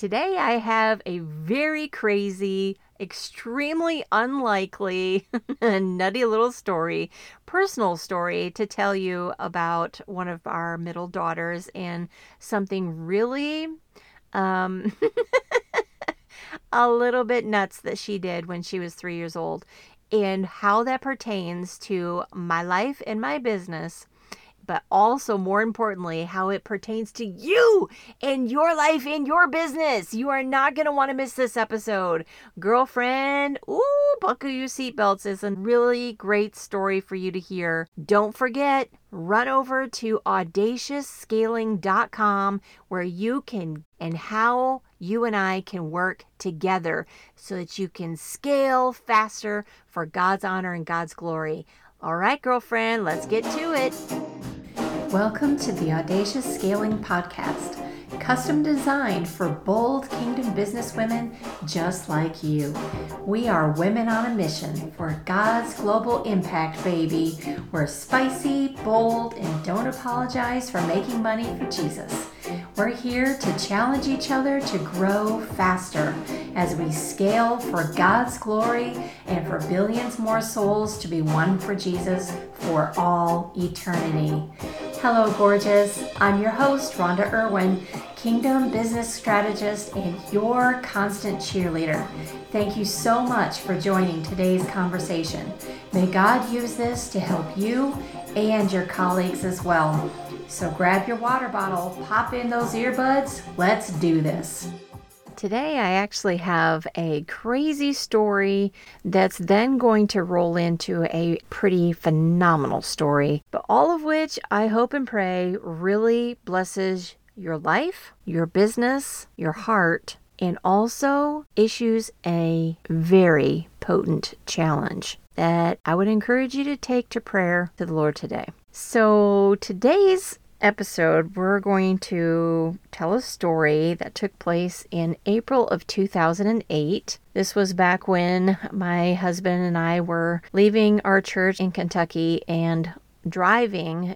Today I have a very crazy, extremely unlikely, nutty little story, personal story to tell you about one of our middle daughters and something really a little bit nuts that she did when she was 3 years old and how that pertains to my life and my business, but also more importantly, how it pertains to you and your life and your business. You are not going to want to miss this episode. Girlfriend, ooh, buckle your seatbelts. It's a really great story for you to hear. Don't forget, run over to audaciousscaling.com where you can and how you and I can work together so that you can scale faster for God's honor and God's glory. All right, girlfriend, let's get to it. Welcome to the Audacious Scaling Podcast, custom designed for bold kingdom business women just like you. We are women on a mission for God's global impact, baby. We're spicy, bold, and don't apologize for making money for Jesus. We're here to challenge each other to grow faster as we scale for God's glory and for billions more souls to be won for Jesus for all eternity. Hello, gorgeous. I'm your host, Rhonda Irwin, Kingdom Business Strategist and your constant cheerleader. Thank you so much for joining today's conversation. May God use this to help you and your colleagues as well. So grab your water bottle, pop in those earbuds. Let's do this. Today, I actually have a crazy story that's then going to roll into a pretty phenomenal story, but all of which I hope and pray really blesses your life, your business, your heart, and also issues a very potent challenge that I would encourage you to take to prayer to the Lord today. So today's episode, we're going to tell a story that took place in April of 2008. This was back when my husband and I were leaving our church in Kentucky and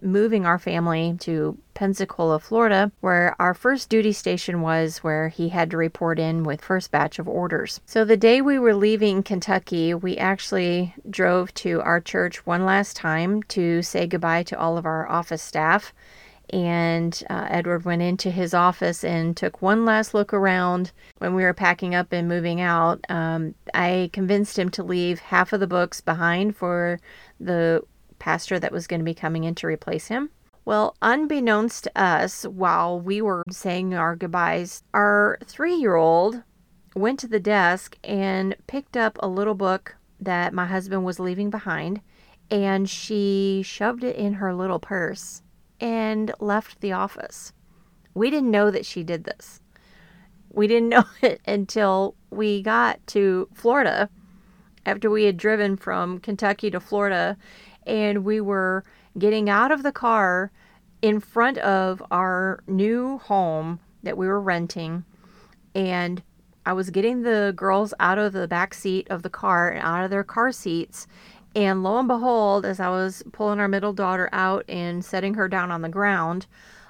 moving our family to Pensacola, Florida, where our first duty station was, where he had to report in with first batch of orders. So the day we were leaving Kentucky, we actually drove to our church one last time to say goodbye to all of our office staff. And Edward went into his office and took one last look around. When we were packing up and moving out, I convinced him to leave half of the books behind for the pastor that was going to be coming in to replace him. Well, unbeknownst to us, while we were saying our goodbyes, our 3-year-old went to the desk and picked up a little book that my husband was leaving behind, and she shoved it in her little purse and left the office. We didn't know that she did this. We didn't know it until we got to Florida, after we had driven from Kentucky to Florida. And we were getting out of the car in front of our new home that we were renting. And I was getting the girls out of the back seat of the car and out of their car seats. And lo and behold, as I was pulling our middle daughter out and setting her down on the ground,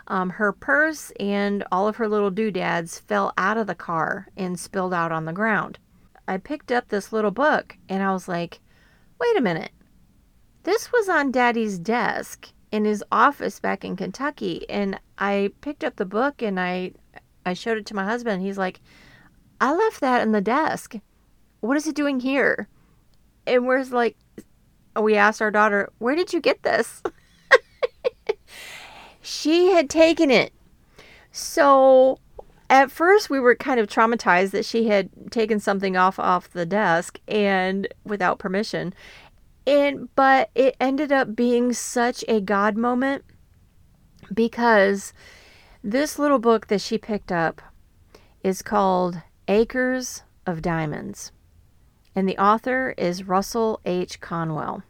her purse and all of her little doodads fell out of the car and spilled out on the ground. I picked up this little book and I was like, wait a minute. This was on Daddy's desk in his office back in Kentucky, and I picked up the book and I showed it to my husband. He's like, I left that in the desk. What is it doing here? And we asked our daughter, where did you get this? She had taken it. So at first we were kind of traumatized that she had taken something off the desk and without permission. But it ended up being such a God moment, because this little book that she picked up is called Acres of Diamonds, and the author is Russell H. Conwell.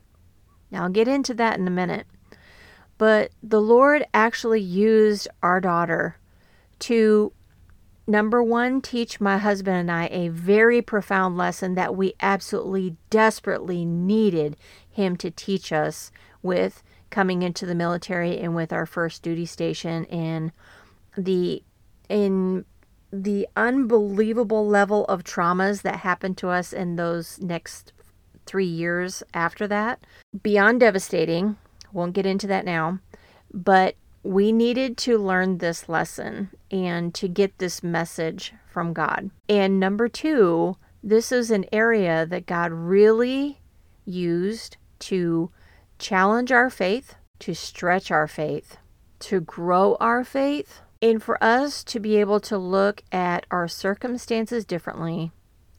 Now, I'll get into that in a minute, but the Lord actually used our daughter to, number one, teach my husband and I a very profound lesson that we absolutely, desperately needed him to teach us with coming into the military and with our first duty station and the the unbelievable level of traumas that happened to us in those next 3 years after that, beyond devastating, won't get into that now, but we needed to learn this lesson and to get this message from God. And number two, this is an area that God really used to challenge our faith, to stretch our faith, to grow our faith, and for us to be able to look at our circumstances differently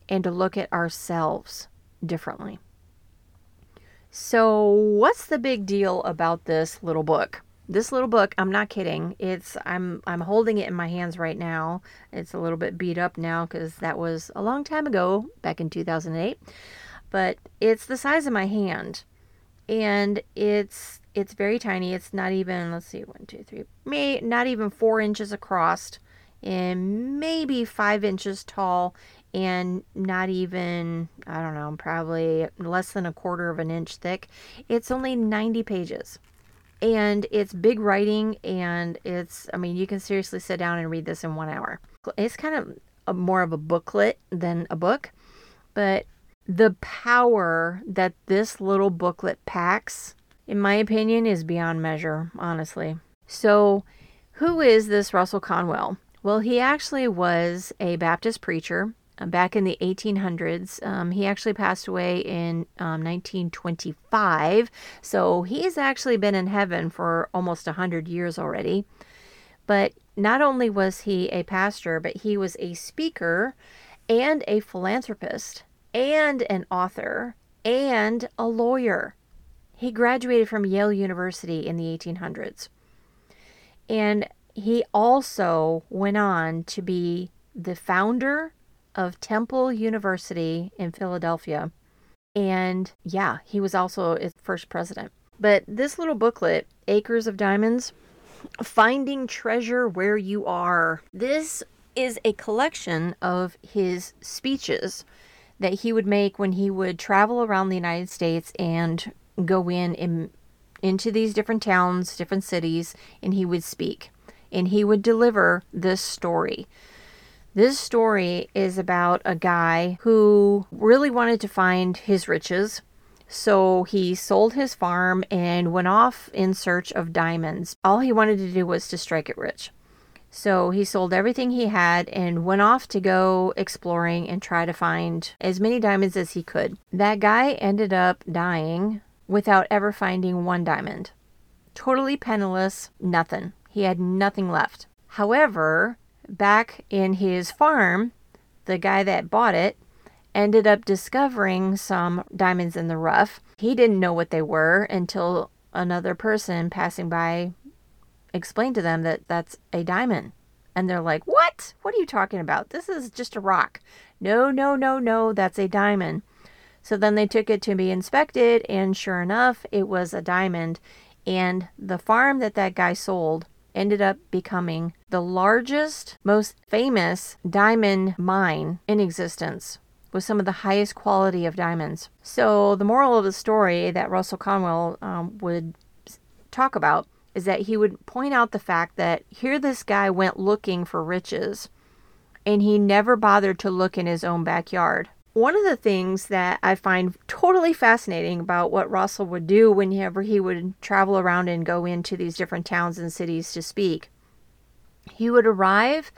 and to look at ourselves differently. So what's the big deal about this little book? This little book, I'm not kidding. I'm holding it in my hands right now. It's a little bit beat up now because that was a long time ago, back in 2008. But it's the size of my hand. And it's very tiny. It's not even, let's see, 1, 2, 3, not even 4 inches across and maybe 5 inches tall and not even, I don't know, probably less than 1/4 of an inch thick. It's only 90 pages. And it's big writing, and it's, I mean, you can seriously sit down and read this in 1 hour. It's kind of more of a booklet than a book, but the power that this little booklet packs, in my opinion, is beyond measure, honestly. So who is this Russell Conwell? Well, he actually was a Baptist preacher back in the 1800s. He actually passed away in 1925. So he's actually been in heaven for almost 100 years already. But not only was he a pastor, but he was a speaker and a philanthropist and an author and a lawyer. He graduated from Yale University in the 1800s. And he also went on to be the founder of Temple University in Philadelphia. And yeah, he was also its first president. But this little booklet, Acres of Diamonds, Finding Treasure Where You Are. This is a collection of his speeches that he would make when he would travel around the United States and go into these different towns, different cities, and he would speak. And he would deliver this story. This story is about a guy who really wanted to find his riches. So he sold his farm and went off in search of diamonds. All he wanted to do was to strike it rich. So he sold everything he had and went off to go exploring and try to find as many diamonds as he could. That guy ended up dying without ever finding one diamond. Totally penniless, nothing. He had nothing left. However, back in his farm, the guy that bought it ended up discovering some diamonds in the rough. He didn't know what they were until another person passing by explained to them that that's a diamond. And they're like, what? What are you talking about? This is just a rock. No, that's a diamond. So then they took it to be inspected, and sure enough, it was a diamond. And the farm that guy sold ended up becoming the largest, most famous diamond mine in existence, with some of the highest quality of diamonds. So the moral of the story that Russell Conwell would talk about is that he would point out the fact that here this guy went looking for riches, and he never bothered to look in his own backyard. One of the things that I find totally fascinating about what Russell would do whenever he would travel around and go into these different towns and cities to speak, he would arrive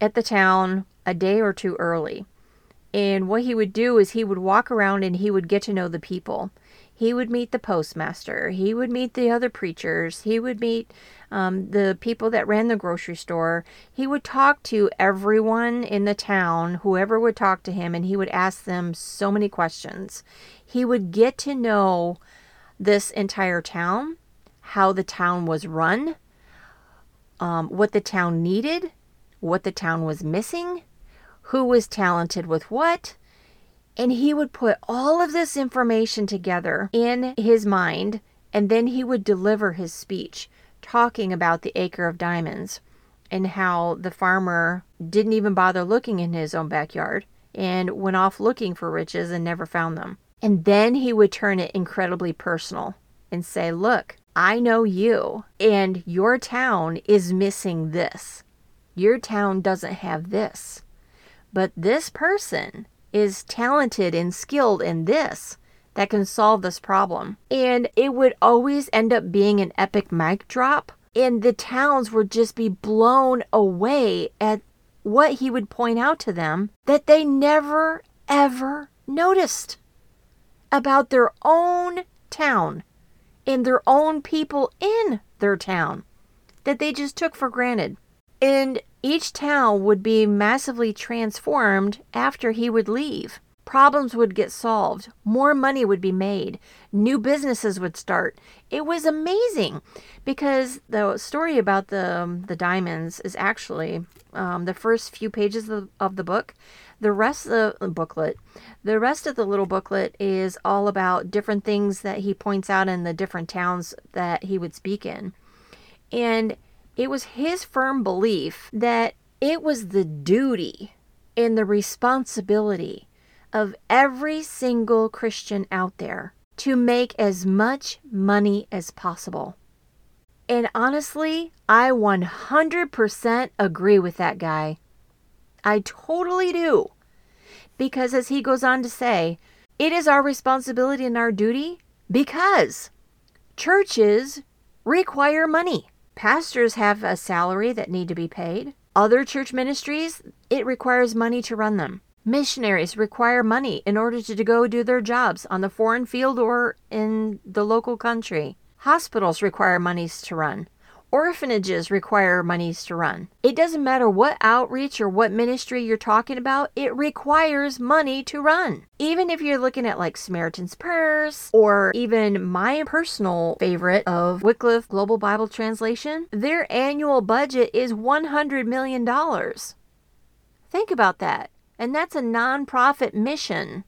at the town a day or two early. And what he would do is he would walk around and he would get to know the people. He would meet the postmaster. He would meet the other preachers. He would meet the people that ran the grocery store. He would talk to everyone in the town, whoever would talk to him, and he would ask them so many questions. He would get to know this entire town, how the town was run, what the town needed, what the town was missing, who was talented with what. And he would put all of this information together in his mind, and then he would deliver his speech talking about the acre of diamonds and how the farmer didn't even bother looking in his own backyard and went off looking for riches and never found them. And then he would turn it incredibly personal and say, look, I know you, and your town is missing this. Your town doesn't have this. But this person is talented and skilled in this that can solve this problem. And it would always end up being an epic mic drop. And the towns would just be blown away at what he would point out to them that they never, ever noticed about their own town and their own people in their town that they just took for granted. And each town would be massively transformed after he would leave. Problems would get solved. More money would be made. New businesses would start. It was amazing because the story about the diamonds is actually the first few pages of the book. The rest of the booklet, the rest of the little booklet is all about different things that he points out in the different towns that he would speak in. And it was his firm belief that it was the duty and the responsibility of every single Christian out there to make as much money as possible. And honestly, I 100% agree with that guy. I totally do. Because as he goes on to say, it is our responsibility and our duty because churches require money. Pastors have a salary that need to be paid. Other church ministries, it requires money to run them. Missionaries require money in order to go do their jobs on the foreign field or in the local country. Hospitals require monies to run. Orphanages require monies to run. It doesn't matter what outreach or what ministry you're talking about, it requires money to run. Even if you're looking at like Samaritan's Purse or even my personal favorite of Wycliffe Global Bible Translation, their annual budget is $100 million. Think about that. And that's a nonprofit mission.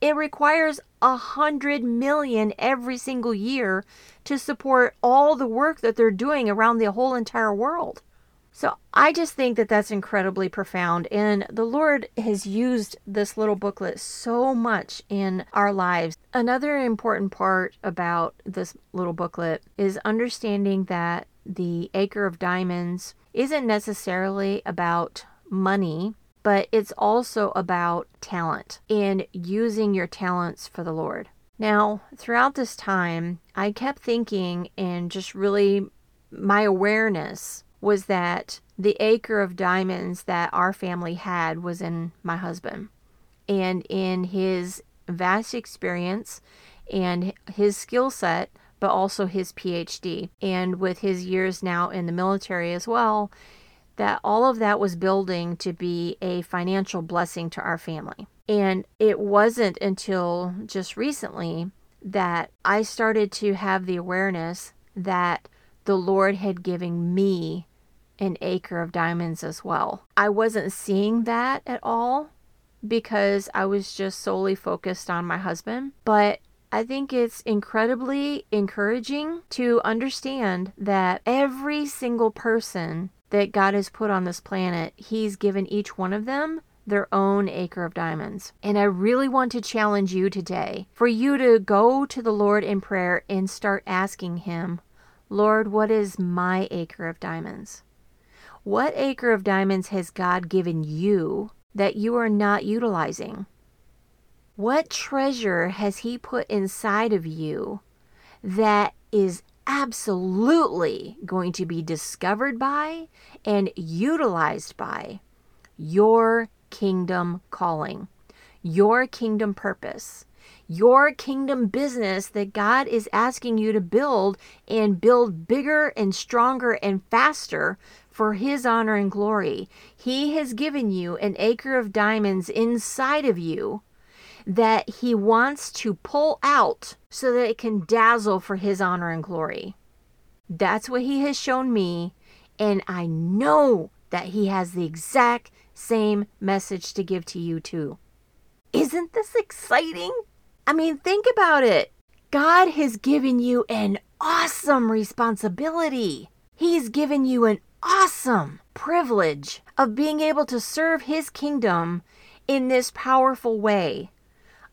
It requires $100 million every single year to support all the work that they're doing around the whole entire world. So I just think that that's incredibly profound. And the Lord has used this little booklet so much in our lives. Another important part about this little booklet is understanding that the Acre of Diamonds isn't necessarily about money, but it's also about talent and using your talents for the Lord. Now, throughout this time, I kept thinking, and just really my awareness was that the acre of diamonds that our family had was in my husband. And in his vast experience and his skill set, but also his PhD. And with his years now in the military as well, that all of that was building to be a financial blessing to our family. And it wasn't until just recently that I started to have the awareness that the Lord had given me an acre of diamonds as well. I wasn't seeing that at all because I was just solely focused on my husband. But I think it's incredibly encouraging to understand that every single person that God has put on this planet, He's given each one of them their own acre of diamonds. And I really want to challenge you today for you to go to the Lord in prayer and start asking Him, Lord, what is my acre of diamonds? What acre of diamonds has God given you that you are not utilizing? What treasure has He put inside of you that is absolutely going to be discovered by and utilized by your kingdom calling, your kingdom purpose, your kingdom business that God is asking you to build and build bigger and stronger and faster for His honor and glory. He has given you an acre of diamonds inside of you that He wants to pull out so that it can dazzle for His honor and glory. That's what He has shown me, and I know that He has the exact same message to give to you too. Isn't this exciting? I mean, think about it. God has given you an awesome responsibility. He's given you an awesome privilege of being able to serve His kingdom in this powerful way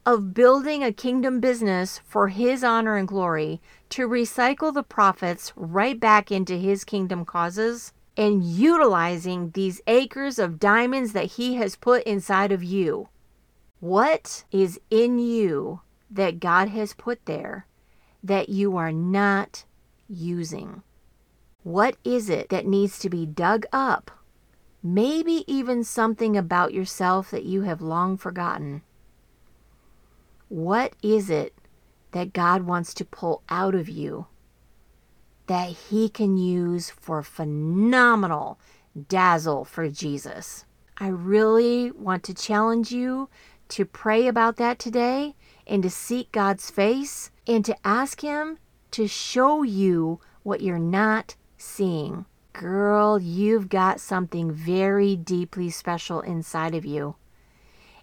of building a kingdom business for His honor and glory to recycle the profits right back into His kingdom causes and utilizing these acres of diamonds that He has put inside of you. What is in you that God has put there that you are not using? What is it that needs to be dug up? Maybe even something about yourself that you have long forgotten. What is it that God wants to pull out of you that He can use for phenomenal dazzle for Jesus? I really want to challenge you to pray about that today and to seek God's face and to ask Him to show you what you're not seeing. Girl, you've got something very deeply special inside of you.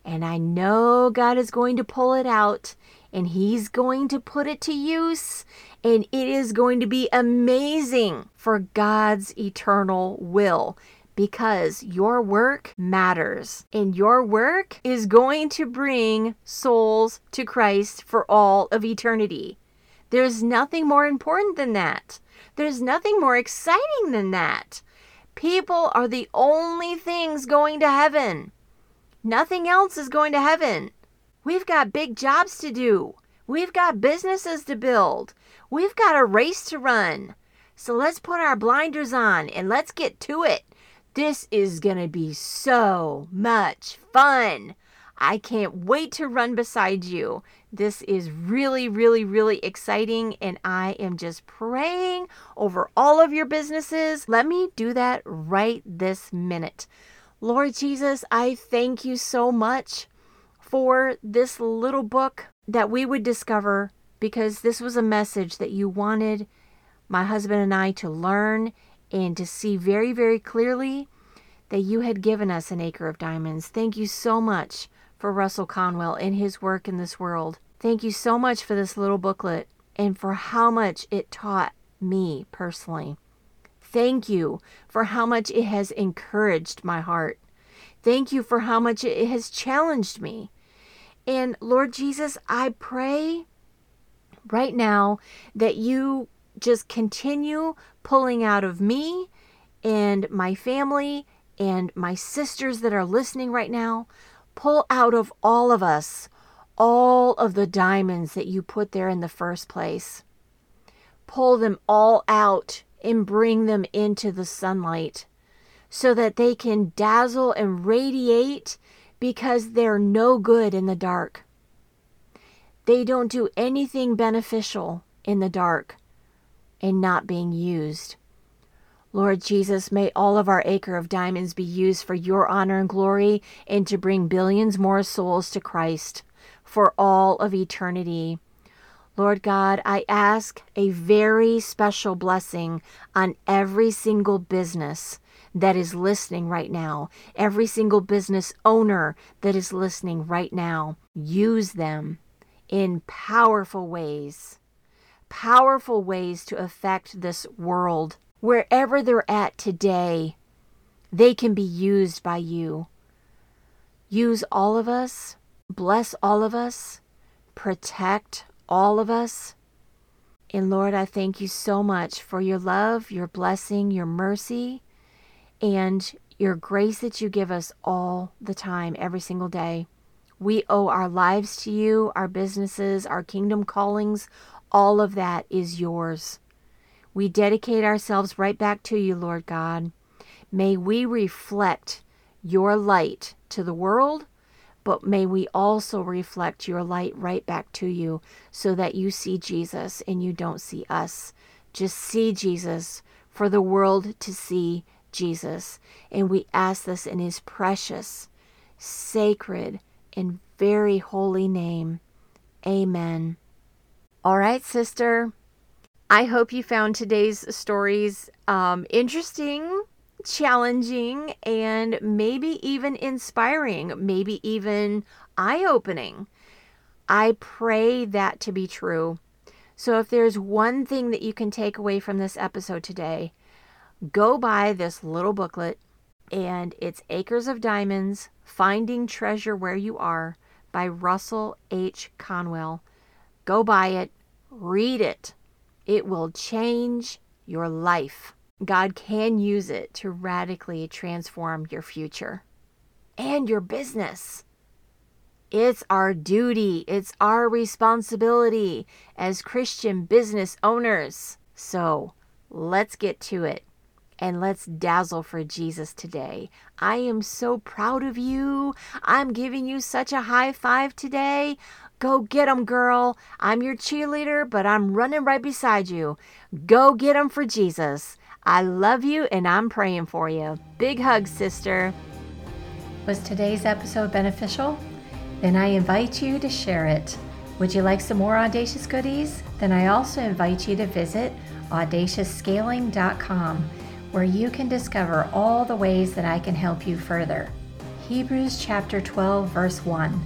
And I know God is going to pull it out, and He's going to put it to use, and it is going to be amazing for God's eternal will, because your work matters, and your work is going to bring souls to Christ for all of eternity. There's nothing more important than that. There's nothing more exciting than that. People are the only things going to heaven. Nothing else is going to heaven. We've got big jobs to do. We've got businesses to build. We've got a race to run. So let's put our blinders on and let's get to it. This is going to be so much fun. I can't wait to run beside you. This is really, really, really exciting, and I am just praying over all of your businesses. Let me do that right this minute. Lord Jesus, I thank you so much for this little book that we would discover, because this was a message that you wanted my husband and I to learn and to see very, very clearly that you had given us an acre of diamonds. Thank you so much for Russell Conwell and his work in this world. Thank you so much for this little booklet and for how much it taught me personally. Thank you for how much it has encouraged my heart. Thank you for how much it has challenged me. And Lord Jesus, I pray right now that you just continue pulling out of me and my family and my sisters that are listening right now. Pull out of all of us all of the diamonds that you put there in the first place. Pull them all out and bring them into the sunlight so that they can dazzle and radiate, because they're no good in the dark. They don't do anything beneficial in the dark and not being used. Lord Jesus, may all of our acre of diamonds be used for your honor and glory and to bring billions more souls to Christ for all of eternity. Lord God, I ask a very special blessing on every single business that is listening right now, every single business owner that is listening right now. Use them in powerful ways to affect this world. Wherever they're at today, they can be used by you. Use all of us, bless all of us, protect all of us. And Lord, I thank you so much for your love, your blessing, your mercy, and your grace that you give us all the time, every single day. We owe our lives to you, our businesses, our kingdom callings. All of that is yours. We dedicate ourselves right back to you, Lord God. May we reflect your light to the world, but may we also reflect your light right back to you, so that you see Jesus and you don't see us. Just see Jesus for the world to see Jesus. And we ask this in his precious, sacred, and very holy name. Amen. All right, sister. I hope you found today's stories interesting, challenging, and maybe even inspiring, maybe even eye-opening. I pray that to be true. So if there's one thing that you can take away from this episode today, go buy this little booklet, and it's Acres of Diamonds, Finding Treasure Where You Are by Russell H. Conwell. Go buy it, read it. It will change your life. God can use it to radically transform your future and your business. It's our duty, it's our responsibility as Christian business owners. So let's get to it and let's dazzle for Jesus today. I am so proud of you. I'm giving you such a high five today. Go get 'em, girl. I'm your cheerleader, but I'm running right beside you. Go get 'em for Jesus. I love you and I'm praying for you. Big hug, sister. Was today's episode beneficial? Then I invite you to share it. Would you like some more Audacious goodies? Then I also invite you to visit audaciousscaling.com, where you can discover all the ways that I can help you further. Hebrews chapter 12, verse 1.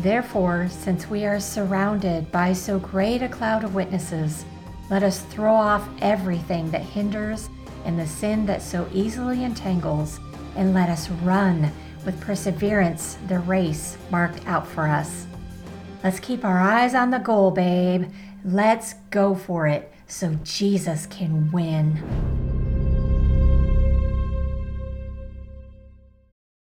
Therefore, since we are surrounded by so great a cloud of witnesses, let us throw off everything that hinders and the sin that so easily entangles, and let us run with perseverance the race marked out for us. Let's keep our eyes on the goal, babe. Let's go for it so Jesus can win.